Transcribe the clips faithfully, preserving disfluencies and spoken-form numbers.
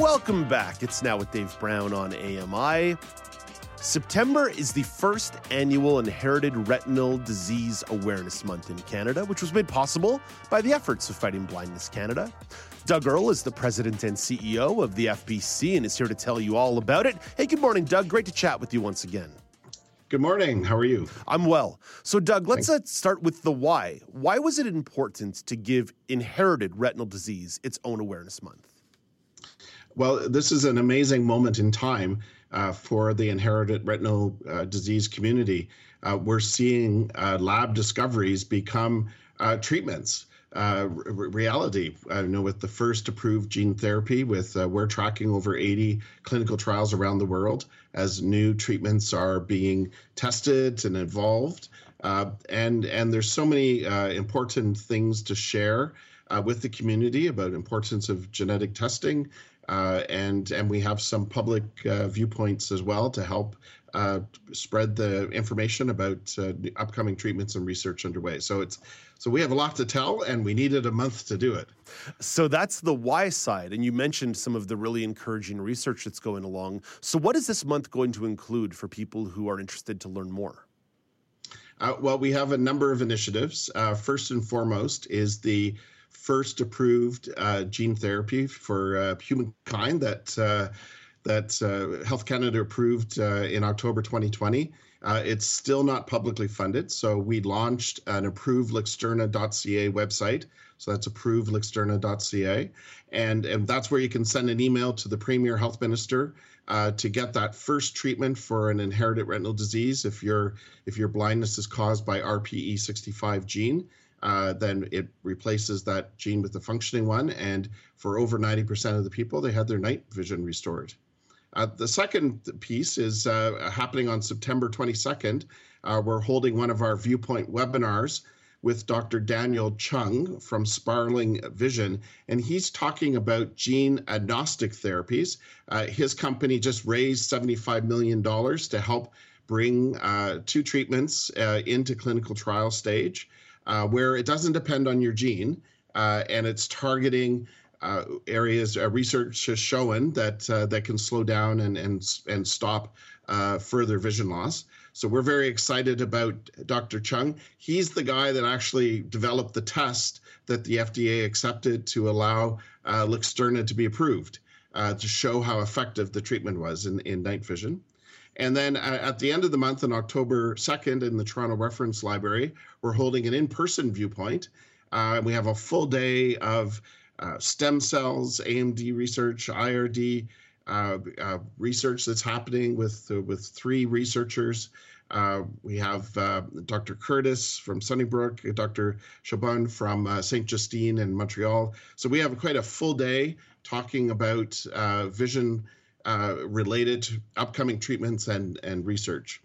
Welcome back. It's Now with Dave Brown on A M I. September is the first annual Inherited Retinal Disease Awareness Month in Canada, which was made possible by the efforts of Fighting Blindness Canada. Doug Earl is the president and C E O of the F B C and is here to tell you all about it. Hey, good morning, Doug. Great to chat with you once again. Good morning. How are you? I'm well. So, Doug, let's uh, start with the why. Why was it important to give inherited retinal disease its own awareness month? Well, this is an amazing moment in time uh, for the inherited retinal uh, disease community. Uh, we're seeing uh, lab discoveries become uh, treatments, uh, re- reality. Uh, you know, with the first approved gene therapy, with uh, we're tracking over eighty clinical trials around the world as new treatments are being tested and evolved. Uh, and, and there's so many uh, important things to share uh, with the community about importance of genetic testing. Uh, and and we have some public uh, viewpoints as well to help uh, spread the information about uh, the upcoming treatments and research underway. So it's so we have a lot to tell, and we needed a month to do it. So that's the why side, and you mentioned some of the really encouraging research that's going along. So what is this month going to include for people who are interested to learn more? Uh, well, we have a number of initiatives. Uh, first and foremost is the first approved uh, gene therapy for uh, humankind that uh, that uh, Health Canada approved uh, in October twenty twenty. Uh, it's still not publicly funded, so we launched an approve luxturna dot c a website. So that's approve luxturna dot c a, and and that's where you can send an email to the Premier Health Minister uh, to get that first treatment for an inherited retinal disease. If your if your blindness is caused by R P E sixty-five gene. Uh, then it replaces that gene with the functioning one, and for over ninety percent of the people, they had their night vision restored. Uh, the second piece is uh, happening on September twenty-second. Uh, we're holding one of our Viewpoint webinars with Doctor Daniel Chung from Spaarling Vision, and he's talking about gene agnostic therapies. Uh, his company just raised seventy-five million dollars to help bring uh, two treatments uh, into clinical trial stage. Uh, where it doesn't depend on your gene, uh, and it's targeting uh, areas. Uh, research has shown that uh, that can slow down and and and stop uh, further vision loss. So we're very excited about Doctor Chung. He's the guy that actually developed the test that the F D A accepted to allow uh, Luxturna to be approved uh, to show how effective the treatment was in, in night vision. And then at the end of the month on October second in the Toronto Reference Library, we're holding an in-person viewpoint. Uh, we have a full day of uh, stem cells, A M D research, I R D uh, uh, research that's happening with, uh, with three researchers. Uh, we have uh, Doctor Curtis from Sunnybrook, Doctor Chabon from uh, Sainte-Justine in Montreal. So we have quite a full day talking about uh, vision Uh, related upcoming treatments and, and research.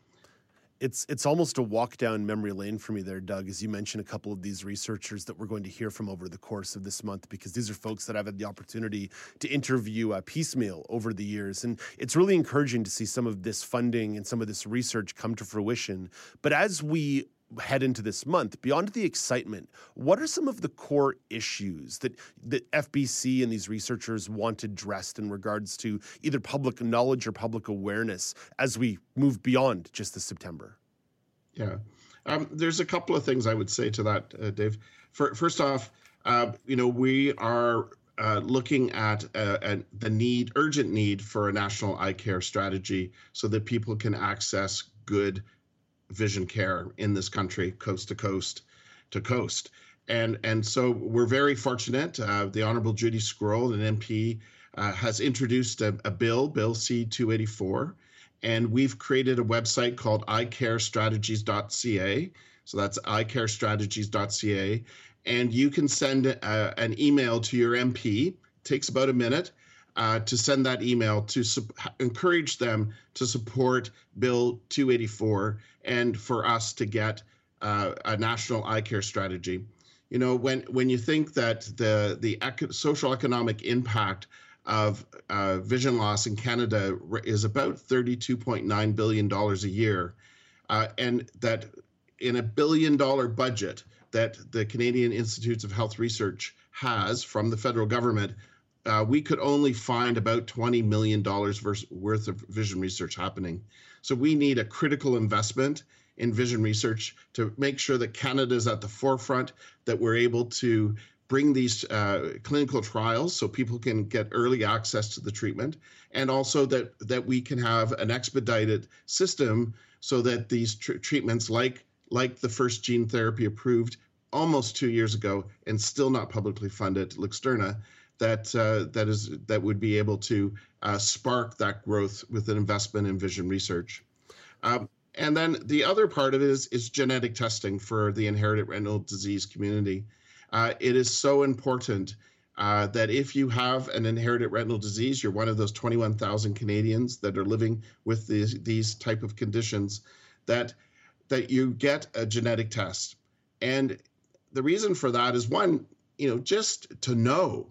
It's it's almost a walk down memory lane for me there, Doug, as you mentioned a couple of these researchers that we're going to hear from over the course of this month, because these are folks that I've had the opportunity to interview uh, piecemeal over the years. And it's really encouraging to see some of this funding and some of this research come to fruition. But as we head into this month, beyond the excitement, what are some of the core issues that the F B C and these researchers want addressed in regards to either public knowledge or public awareness as we move beyond just this September? Yeah, um, there's a couple of things I would say to that, uh, Dave. For, first off, uh, you know, we are uh, looking at uh, a, the need, urgent need for a national eye care strategy so that people can access good vision care in this country, coast to coast to coast. And and so we're very fortunate. Uh, the Honorable Judy Sgro, an M P, uh, has introduced a, a bill, Bill C two eighty-four, and we've created a website called i care strategies dot c a. So that's i care strategies dot c a. And you can send a, an email to your M P, takes about a minute, uh, to send that email to encourage them to support Bill two eighty-four and for us to get uh, a national eye care strategy. You know, when when you think that the the eco social economic impact of uh, vision loss in Canada is about thirty-two point nine billion dollars a year, uh, and that in a billion dollar budget that the Canadian Institutes of Health Research has from the federal government, uh, we could only find about twenty million dollars worth of vision research happening. So we need a critical investment in vision research to make sure that Canada is at the forefront, that we're able to bring these uh, clinical trials so people can get early access to the treatment, and also that, that we can have an expedited system so that these tr treatments like like the first gene therapy approved almost two years ago and still not publicly funded, Luxturna, that uh, that is that would be able to uh, spark that growth with an investment in vision research. Um, and then the other part of it is, is genetic testing for the inherited retinal disease community. Uh, it is so important uh, that if you have an inherited retinal disease, you're one of those twenty-one thousand Canadians that are living with these, these type of conditions, that that you get a genetic test. And the reason for that is, one, you know, just to know,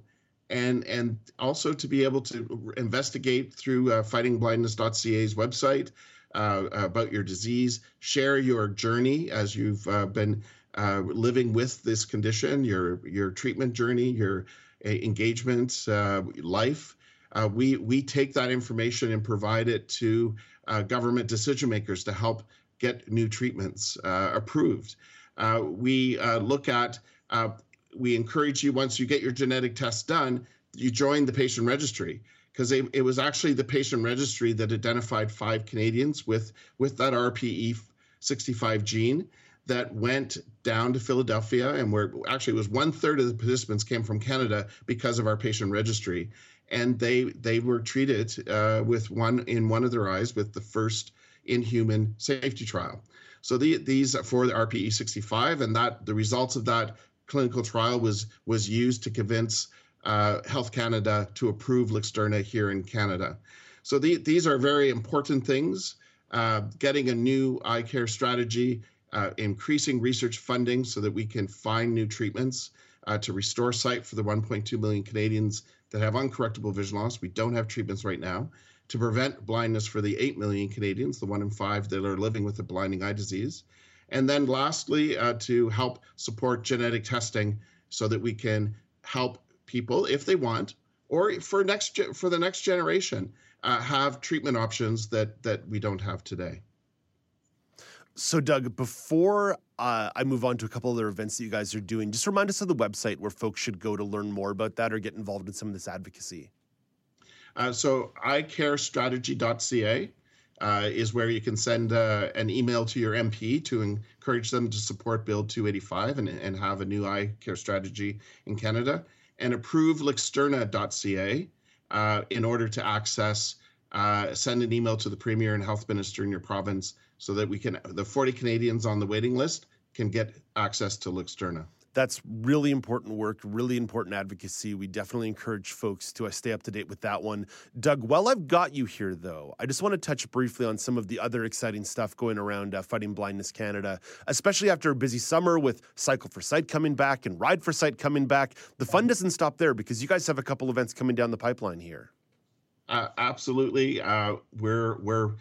and and also to be able to investigate through uh, fighting blindness dot C A's website uh, about your disease, share your journey as you've uh, been uh, living with this condition, your your treatment journey, your uh, engagement, uh, life. Uh, we, we take that information and provide it to uh, government decision makers to help get new treatments uh, approved. Uh, we uh, look at, uh, we encourage you, once you get your genetic test done, you join the patient registry, because it, it was actually the patient registry that identified five Canadians with, with that R P E sixty-five gene that went down to Philadelphia, and where actually it was one third of the participants came from Canada because of our patient registry. And they, they were treated uh, with one in one of their eyes with the first in-human safety trial. So the, these are for the R P E sixty-five, and that the results of that clinical trial was was used to convince uh, Health Canada to approve Luxturna here in Canada. So the, these are very important things. Uh, getting a new eye care strategy, uh, increasing research funding so that we can find new treatments uh, to restore sight for the one point two million Canadians that have uncorrectable vision loss. We don't have treatments right now. To prevent blindness for the eight million Canadians, the one in five that are living with a blinding eye disease. And then lastly, uh, to help support genetic testing so that we can help people, if they want, or for next for the next generation, uh, have treatment options that, that we don't have today. So, Doug, before uh, I move on to a couple other events that you guys are doing, just remind us of the website where folks should go to learn more about that or get involved in some of this advocacy. Uh, so i care strategy dot C A uh, is where you can send uh, an email to your M P to encourage them to support Bill two eighty-five and, and have a new eye care strategy in Canada, and approve luxturna dot C A uh, in order to access, uh, send an email to the Premier and Health Minister in your province so that we can, the forty Canadians on the waiting list can get access to Luxturna. That's really important work, really important advocacy. We definitely encourage folks to stay up to date with that one. Doug, while I've got you here, though, I just want to touch briefly on some of the other exciting stuff going around uh, Fighting Blindness Canada, especially after a busy summer with Cycle for Sight coming back and Ride for Sight coming back. The fun doesn't stop there because you guys have a couple events coming down the pipeline here. Uh, absolutely. Uh, we're, we're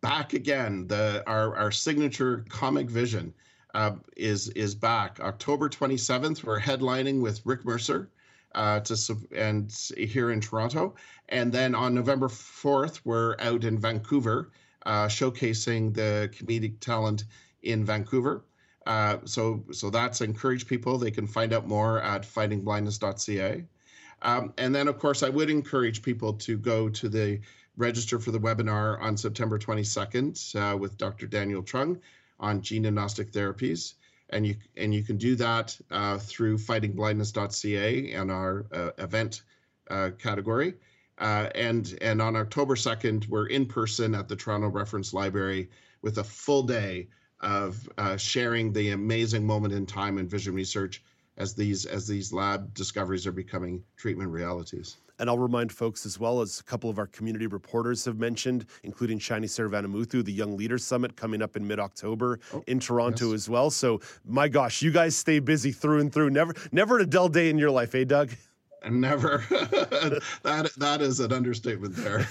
back again. The, our, our signature Comic Vision Uh, is is back October twenty-seventh. We're headlining with Rick Mercer uh, to and here in Toronto, and then on November fourth we're out in Vancouver uh, showcasing the comedic talent in Vancouver. Uh, so so that's encourage people. They can find out more at fighting blindness dot C A, um, and then of course I would encourage people to go to the register for the webinar on September twenty-second uh, with Doctor Daniel Chung on gene agnostic therapies, and you and you can do that uh, through fighting blindness dot C A and our uh, event uh, category. Uh, and and on October second, we're in person at the Toronto Reference Library with a full day of uh, sharing the amazing moment in time in vision research as these as these lab discoveries are becoming treatment realities. And I'll remind folks as well, as a couple of our community reporters have mentioned, including Shiny Saravanamuthu, the Young Leaders Summit coming up in mid-October oh, in Toronto yes. as well. So, my gosh, you guys stay busy through and through. Never never a dull day in your life, eh, Doug? Never. that That is an understatement there.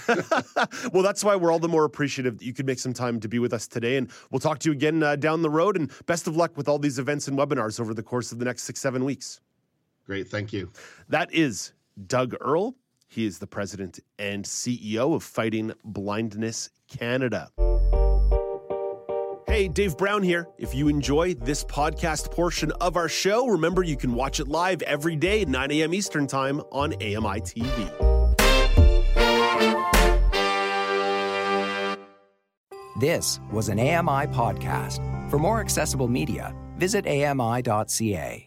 Well, that's why we're all the more appreciative that you could make some time to be with us today. And we'll talk to you again uh, down the road. And best of luck with all these events and webinars over the course of the next six, seven weeks. Great. Thank you. That is Doug Earl. He is the president and C E O of Fighting Blindness Canada. Hey, Dave Brown here. If you enjoy this podcast portion of our show, remember you can watch it live every day at nine a.m. Eastern Time on A M I T V. This was an A M I podcast. For more accessible media, visit A M I dot C A.